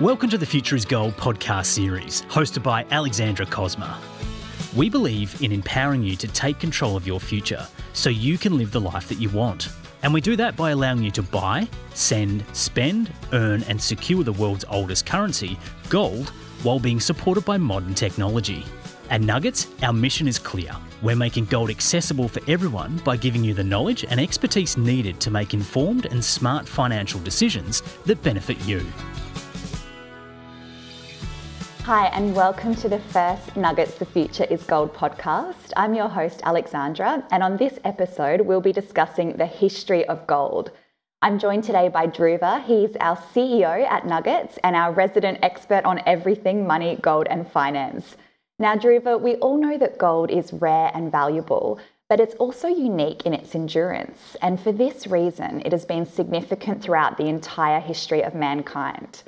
Welcome to the Future is Gold podcast series, hosted by Alexandra Cosma. We believe in empowering you to take control of your future so you can live the life that you want. And we do that by allowing you to buy, send, spend, earn and secure the world's oldest currency, gold, while being supported by modern technology. At Nuggets, our mission is clear. We're making gold accessible for everyone by giving you the knowledge and expertise needed to make informed and smart financial decisions that benefit you. Hi and welcome to the first Nuggets The Future is Gold podcast. I'm your host Alexandra, and on this episode we'll be discussing the history of gold. I'm joined today by Dhruva. He's our CEO at Nuggets and our resident expert on everything money, gold and finance. Now Dhruva, we all know that gold is rare and valuable, but it's also unique in its endurance, and for this reason it has been significant throughout the entire history of mankind.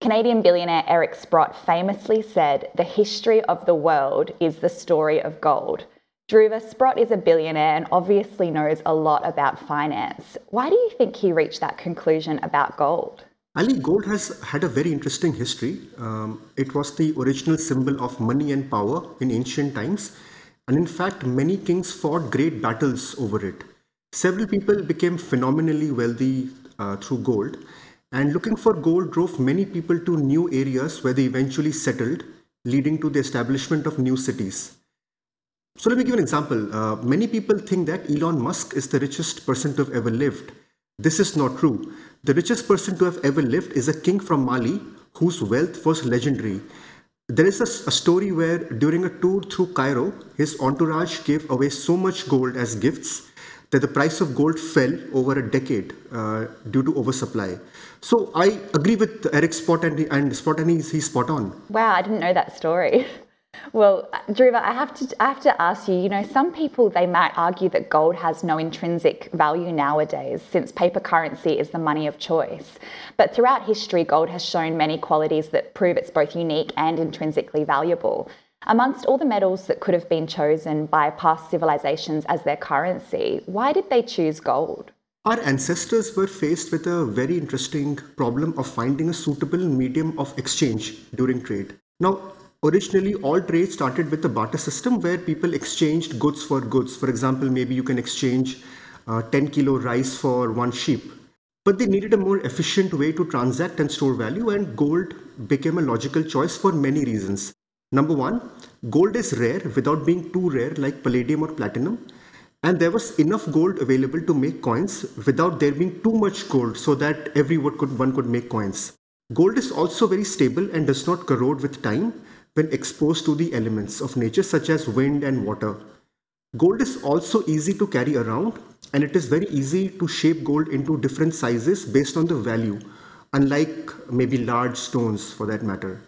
Canadian billionaire Eric Sprott famously said, "The history of the world is the story of gold." Dhruva, Sprott is a billionaire and obviously knows a lot about finance. Why do you think he reached that conclusion about gold? I think gold has had a very interesting history. It was the original symbol of money and power in ancient times. And in fact, many kings fought great battles over it. Several people became phenomenally wealthy through gold. And looking for gold drove many people to new areas where they eventually settled, leading to the establishment of new cities. So let me give an example. Many people think that Elon Musk is the richest person to have ever lived. This is not true. The richest person to have ever lived is a king from Mali whose wealth was legendary. There is a story where during a tour through Cairo, his entourage gave away so much gold as gifts that the price of gold fell over a decade due to oversupply. So I agree with Eric Sprott, and he's spot on. Wow, I didn't know that story. Well, Dhruva, I have to ask you. You know, some people they might argue that gold has no intrinsic value nowadays, since paper currency is the money of choice. But throughout history, gold has shown many qualities that prove it's both unique and intrinsically valuable. Amongst all the metals that could have been chosen by past civilizations as their currency, why did they choose gold? Our ancestors were faced with a very interesting problem of finding a suitable medium of exchange during trade. Now, originally, all trade started with the barter system where people exchanged goods for goods. For example, maybe you can exchange 10 kilo rice for one sheep. But they needed a more efficient way to transact and store value, and gold became a logical choice for many reasons. Number one, gold is rare without being too rare like palladium or platinum. And there was enough gold available to make coins without there being too much gold so that one could make coins. Gold is also very stable and does not corrode with time when exposed to the elements of nature such as wind and water. Gold is also easy to carry around, and it is very easy to shape gold into different sizes based on the value, unlike maybe large stones for that matter.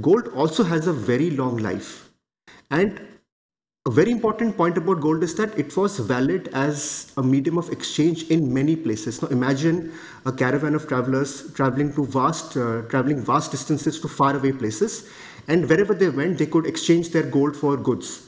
Gold also has a very long life, and a very important point about gold is that it was valid as a medium of exchange in many places. Now imagine a caravan of travelers traveling vast distances to faraway places, and wherever they went, they could exchange their gold for goods.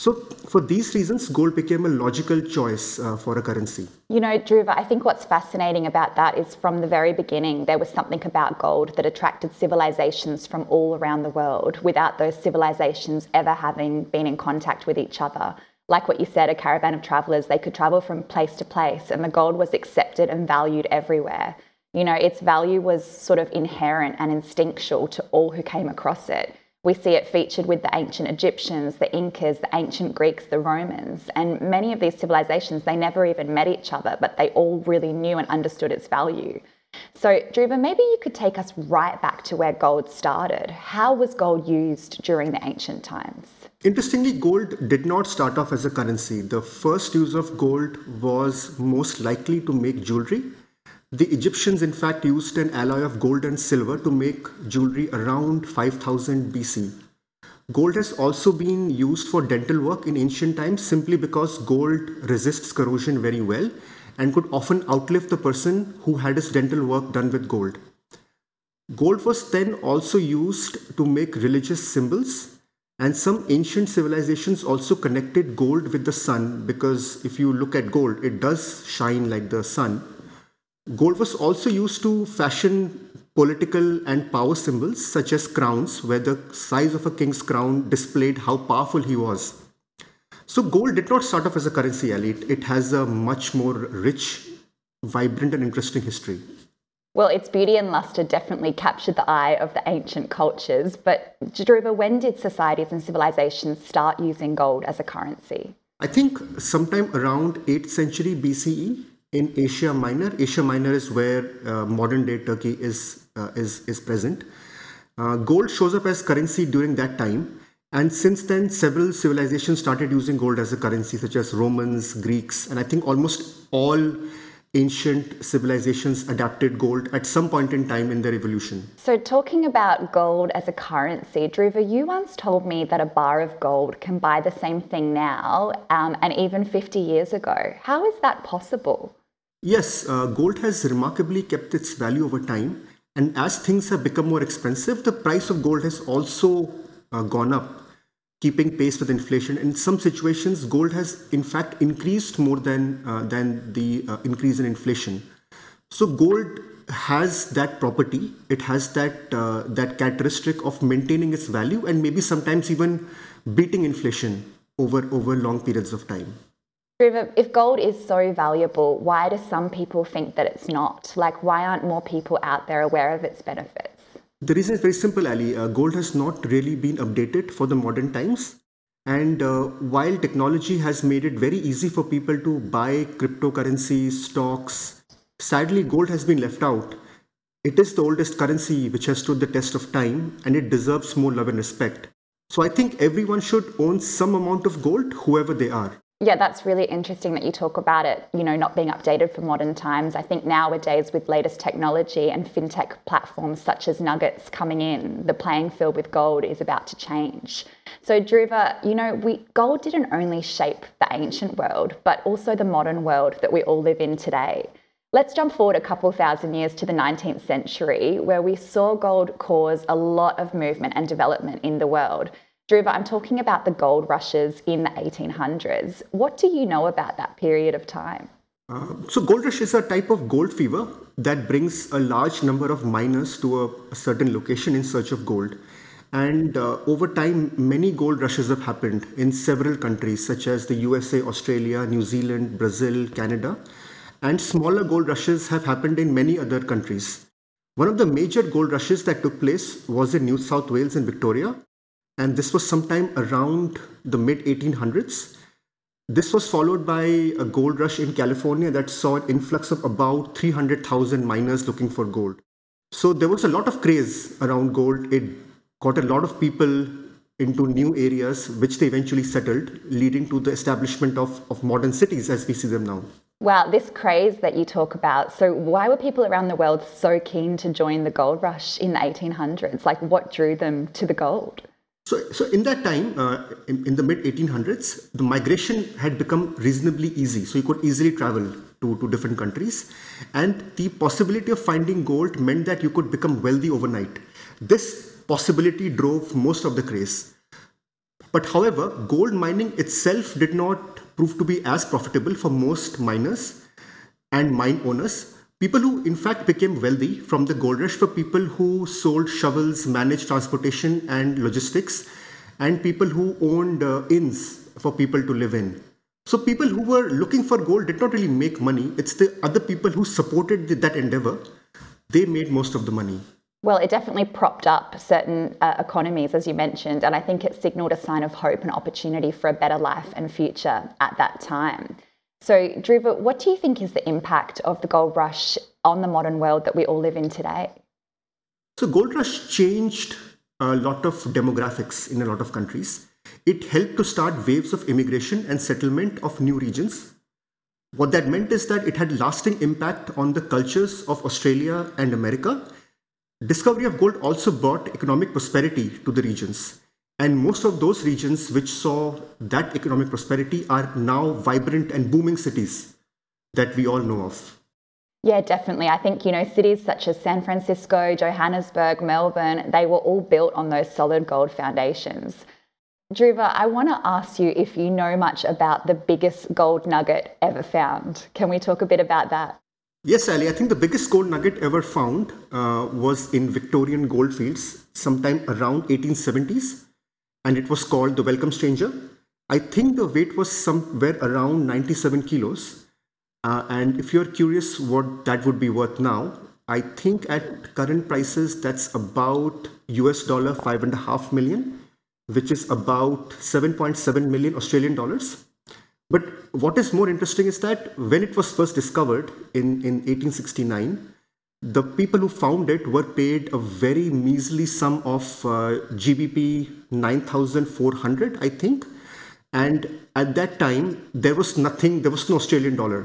So for these reasons, gold became a logical choice for a currency. You know, Dhruva, I think what's fascinating about that is from the very beginning, there was something about gold that attracted civilizations from all around the world without those civilizations ever having been in contact with each other. Like what you said, a caravan of travelers, they could travel from place to place and the gold was accepted and valued everywhere. You know, its value was sort of inherent and instinctual to all who came across it. We see it featured with the ancient Egyptians, the Incas, the ancient Greeks, the Romans, and many of these civilizations, they never even met each other, but they all really knew and understood its value. So, Dhruva, maybe you could take us right back to where gold started. How was gold used during the ancient times? Interestingly, gold did not start off as a currency. The first use of gold was most likely to make jewelry. The Egyptians, in fact, used an alloy of gold and silver to make jewelry around 5000 BC. Gold has also been used for dental work in ancient times simply because gold resists corrosion very well and could often outlive the person who had his dental work done with gold. Gold was then also used to make religious symbols, and some ancient civilizations also connected gold with the sun because if you look at gold, it does shine like the sun. Gold was also used to fashion political and power symbols such as crowns, where the size of a king's crown displayed how powerful he was. So gold did not start off as a currency, Ali. It has a much more rich, vibrant and interesting history. Well, its beauty and luster definitely captured the eye of the ancient cultures. But Dhruva, when did societies and civilizations start using gold as a currency? I think sometime around 8th century BCE in Asia Minor. Asia Minor is where modern-day Turkey is present. Gold shows up as currency during that time. And since then, several civilizations started using gold as a currency, such as Romans, Greeks, and I think almost all ancient civilizations adapted gold at some point in time in their evolution. So talking about gold as a currency, Dhruva, you once told me that a bar of gold can buy the same thing now and even 50 years ago. How is that possible? Yes, gold has remarkably kept its value over time. And as things have become more expensive, the price of gold has also gone up, keeping pace with inflation. In some situations, gold has in fact increased more than the increase in inflation. So gold has that property. It has that characteristic of maintaining its value and maybe sometimes even beating inflation over long periods of time. Dhruva, if gold is so valuable, why do some people think that it's not? Like, why aren't more people out there aware of its benefits? The reason is very simple, Ali. Gold has not really been updated for the modern times. And while technology has made it very easy for people to buy cryptocurrencies, stocks, sadly, gold has been left out. It is the oldest currency which has stood the test of time, and it deserves more love and respect. So I think everyone should own some amount of gold, whoever they are. Yeah, that's really interesting that you talk about it, you know, not being updated for modern times. I think nowadays with latest technology and fintech platforms such as Nuggets coming in, the playing field with gold is about to change. So Dhruva, you know, gold didn't only shape the ancient world, but also the modern world that we all live in today. Let's jump forward a couple thousand years to the 19th century, where we saw gold cause a lot of movement and development in the world. Dhruva, I'm talking about the gold rushes in the 1800s. What do you know about that period of time? So gold rush is a type of gold fever that brings a large number of miners to a certain location in search of gold. And over time, many gold rushes have happened in several countries, such as the USA, Australia, New Zealand, Brazil, Canada. And smaller gold rushes have happened in many other countries. One of the major gold rushes that took place was in New South Wales and Victoria. And this was sometime around the mid-1800s. This was followed by a gold rush in California that saw an influx of about 300,000 miners looking for gold. So there was a lot of craze around gold. It got a lot of people into new areas, which they eventually settled, leading to the establishment of modern cities as we see them now. Wow, this craze that you talk about. So why were people around the world so keen to join the gold rush in the 1800s? Like, what drew them to the gold? So in that time, in the mid-1800s, the migration had become reasonably easy. So you could easily travel to different countries. And the possibility of finding gold meant that you could become wealthy overnight. This possibility drove most of the craze. But however, gold mining itself did not prove to be as profitable for most miners and mine owners. People who in fact became wealthy from the gold rush were people who sold shovels, managed transportation and logistics, and people who owned inns for people to live in. So people who were looking for gold did not really make money. It's the other people who supported that endeavor. They made most of the money. Well, it definitely propped up certain economies, as you mentioned, and I think it signaled a sign of hope and opportunity for a better life and future at that time. So, Dhruva, what do you think is the impact of the gold rush on the modern world that we all live in today? So, gold rush changed a lot of demographics in a lot of countries. It helped to start waves of immigration and settlement of new regions. What that meant is that it had lasting impact on the cultures of Australia and America. Discovery of gold also brought economic prosperity to the regions. And most of those regions which saw that economic prosperity are now vibrant and booming cities that we all know of. Yeah, definitely. I think, you know, cities such as San Francisco, Johannesburg, Melbourne, they were all built on those solid gold foundations. Dhruva, I want to ask you if you know much about the biggest gold nugget ever found. Can we talk a bit about that? Yes, Ali, I think the biggest gold nugget ever found was in Victorian goldfields sometime around 1870s, and it was called the Welcome Stranger. I think the weight was somewhere around 97 kilos. And if you're curious what that would be worth now, I think at current prices, that's about US$ 5.5 million, which is about 7.7 million Australian dollars. But what is more interesting is that when it was first discovered in 1869, the people who found it were paid a very measly sum of GBP 9,400, I think. And at that time, there was no Australian dollar.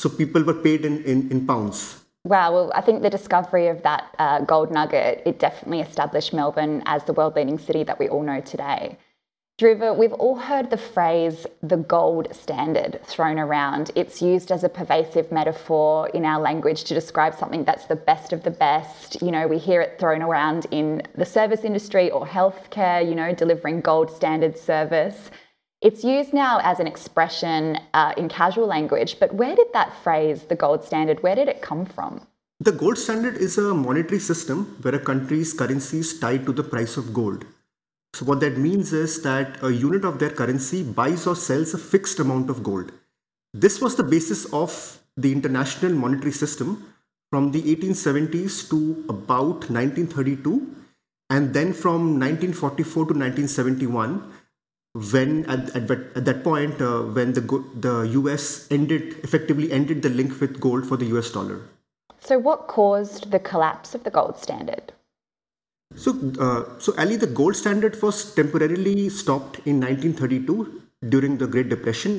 So people were paid in pounds. Wow, well, I think the discovery of that gold nugget, it definitely established Melbourne as the world-leading city that we all know today. Dhruva, we've all heard the phrase, the gold standard, thrown around. It's used as a pervasive metaphor in our language to describe something that's the best of the best. You know, we hear it thrown around in the service industry or healthcare, you know, delivering gold standard service. It's used now as an expression in casual language, but where did that phrase, the gold standard, where did it come from? The gold standard is a monetary system where a country's currency is tied to the price of gold. So what that means is that a unit of their currency buys or sells a fixed amount of gold. This was the basis of the international monetary system from the 1870s to about 1932, and then from 1944 to 1971, when at that point when the US effectively ended the link with gold for the US dollar. So what caused the collapse of the gold standard? So Ali, the gold standard was temporarily stopped in 1932 during the Great Depression,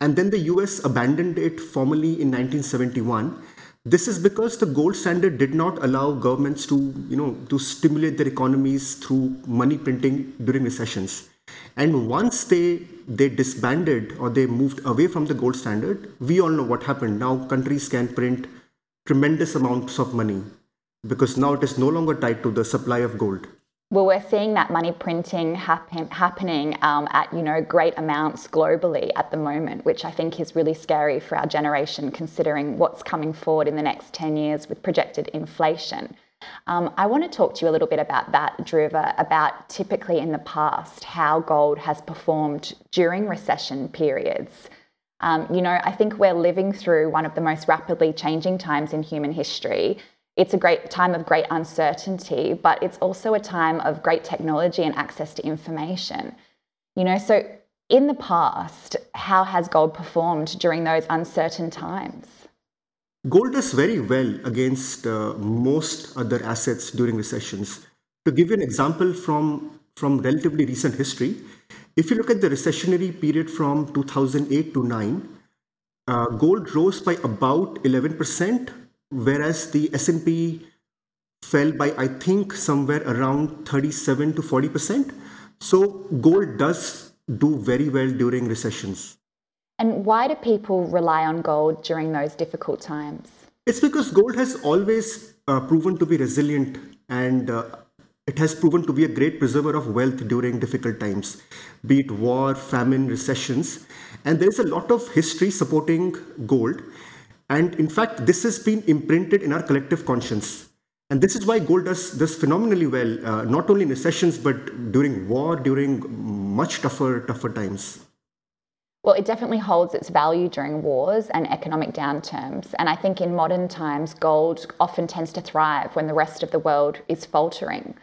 and then the US abandoned it formally in 1971. This is because the gold standard did not allow governments to stimulate their economies through money printing during recessions. And once they disbanded or they moved away from the gold standard, we all know what happened. Now countries can print tremendous amounts of money because now it is no longer tied to the supply of gold. Well, we're seeing that money printing happening at great amounts globally at the moment, which I think is really scary for our generation, considering what's coming forward in the next 10 years with projected inflation. I want to talk to you a little bit about that, Dhruva, about typically in the past how gold has performed during recession periods. I think we're living through one of the most rapidly changing times in human history. It's a great time of great uncertainty, but it's also a time of great technology and access to information. So in the past, how has gold performed during those uncertain times? Gold does very well against most other assets during recessions. To give you an example from relatively recent history, if you look at the recessionary period from 2008 to 9, gold rose by about 11%, whereas the S&P fell by, I think, somewhere around 37 to 40%. So gold does do very well during recessions. And why do people rely on gold during those difficult times? It's because gold has always proven to be resilient, and it has proven to be a great preserver of wealth during difficult times, be it war, famine, recessions. And there's a lot of history supporting gold. And in fact, this has been imprinted in our collective conscience. And this is why gold does phenomenally well, not only in recessions, but during war, during much tougher times. Well, it definitely holds its value during wars and economic downturns. And I think in modern times, gold often tends to thrive when the rest of the world is faltering.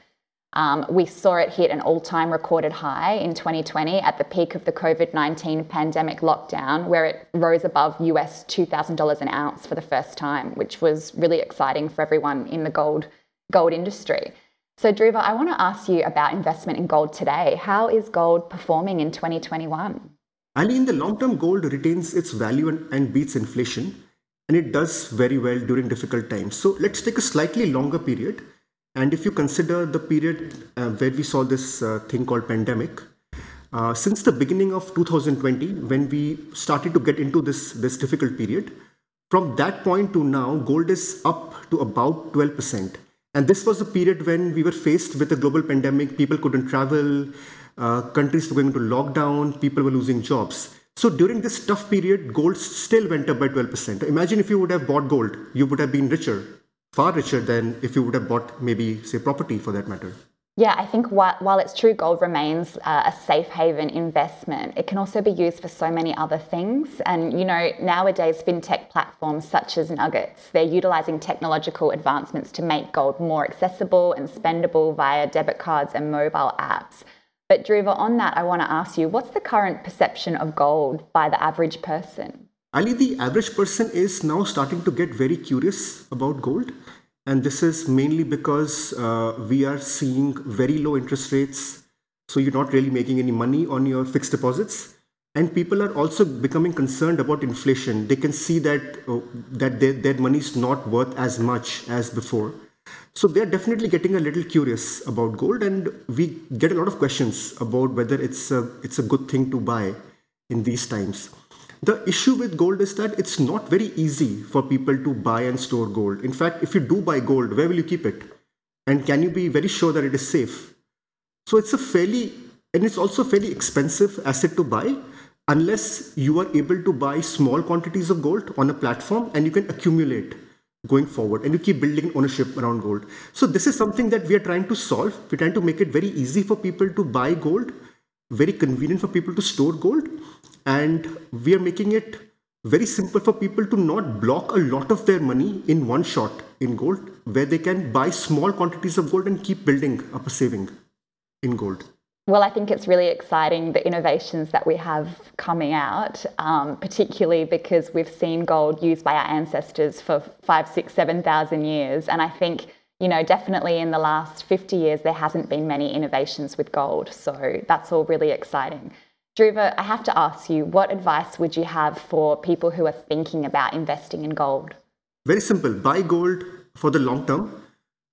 We saw it hit an all-time recorded high in 2020 at the peak of the COVID-19 pandemic lockdown, where it rose above US $2,000 an ounce for the first time, which was really exciting for everyone in the gold industry. So Dhruva, I want to ask you about investment in gold today. How is gold performing in 2021? Ali, in the long term, gold retains its value and beats inflation, and it does very well during difficult times. So let's take a slightly longer period. And if you consider the period where we saw this thing called pandemic, since the beginning of 2020, when we started to get into this difficult period, from that point to now, gold is up to about 12%. And this was the period when we were faced with a global pandemic. People couldn't travel. Countries were going into lockdown, people were losing jobs. So during this tough period, gold still went up by 12%. Imagine if you would have bought gold, you would have been richer, far richer than if you would have bought maybe, say, property for that matter. Yeah, I think while it's true gold remains a safe haven investment, it can also be used for so many other things. And, you know, nowadays fintech platforms such as Nuggets, they're utilising technological advancements to make gold more accessible and spendable via debit cards and mobile apps. But Dhruva, on that, I want to ask you, what's the current perception of gold by the average person? Ali, the average person is now starting to get very curious about gold. And this is mainly because we are seeing very low interest rates. So you're not really making any money on your fixed deposits. And people are also becoming concerned about inflation. They can see that their money is not worth as much as before. So they're definitely getting a little curious about gold. And we get a lot of questions about whether it's a good thing to buy in these times. The issue with gold is that it's not very easy for people to buy and store gold. In fact, if you do buy gold, where will you keep it? And can you be very sure that it is safe? So it's also a fairly expensive asset to buy unless you are able to buy small quantities of gold on a platform and you can accumulate going forward and you keep building ownership around gold. So this is something that we are trying to solve. We're trying to make it very easy for people to buy gold, very convenient for people to store gold. And we are making it very simple for people to not block a lot of their money in one shot in gold, where they can buy small quantities of gold and keep building up a saving in gold. Well, I think it's really exciting, the innovations that we have coming out, particularly because we've seen gold used by our ancestors for 5,000, 6,000, 7,000 years. And I think, you know, definitely in the last 50 years, there hasn't been many innovations with gold. So that's all really exciting. Dhruva, I have to ask you, what advice would you have for people who are thinking about investing in gold? Very simple. Buy gold for the long term.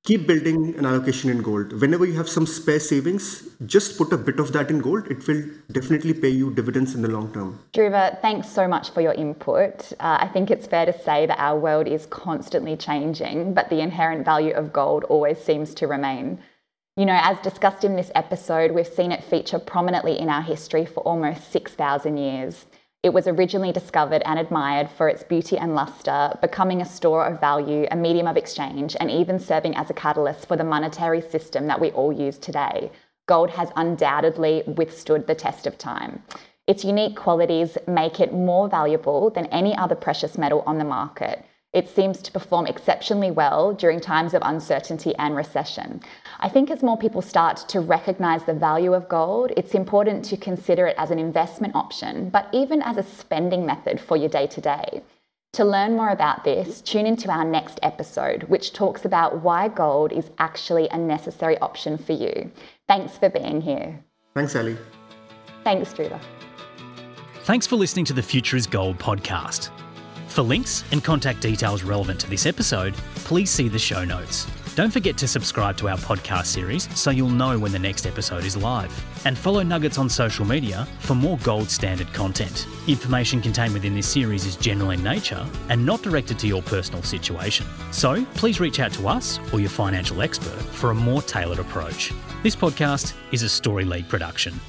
Keep building an allocation in gold. Whenever you have some spare savings, just put a bit of that in gold. It will definitely pay you dividends in the long term. Dhruva, thanks so much for your input. I think it's fair to say that our world is constantly changing, but the inherent value of gold always seems to remain. You know, as discussed in this episode, we've seen it feature prominently in our history for almost 6,000 years. It was originally discovered and admired for its beauty and luster, becoming a store of value, a medium of exchange, and even serving as a catalyst for the monetary system that we all use today. Gold has undoubtedly withstood the test of time. Its unique qualities make it more valuable than any other precious metal on the market. It seems to perform exceptionally well during times of uncertainty and recession. I think as more people start to recognize the value of gold, it's important to consider it as an investment option, but even as a spending method for your day-to-day. To learn more about this, tune into our next episode, which talks about why gold is actually a necessary option for you. Thanks for being here. Thanks, Ali. Thanks, Dhruva. Thanks for listening to the Future is Gold podcast. For links and contact details relevant to this episode, please see the show notes. Don't forget to subscribe to our podcast series so you'll know when the next episode is live. And follow Nuggets on social media for more gold standard content. Information contained within this series is general in nature and not directed to your personal situation. So please reach out to us or your financial expert for a more tailored approach. This podcast is a Story League production.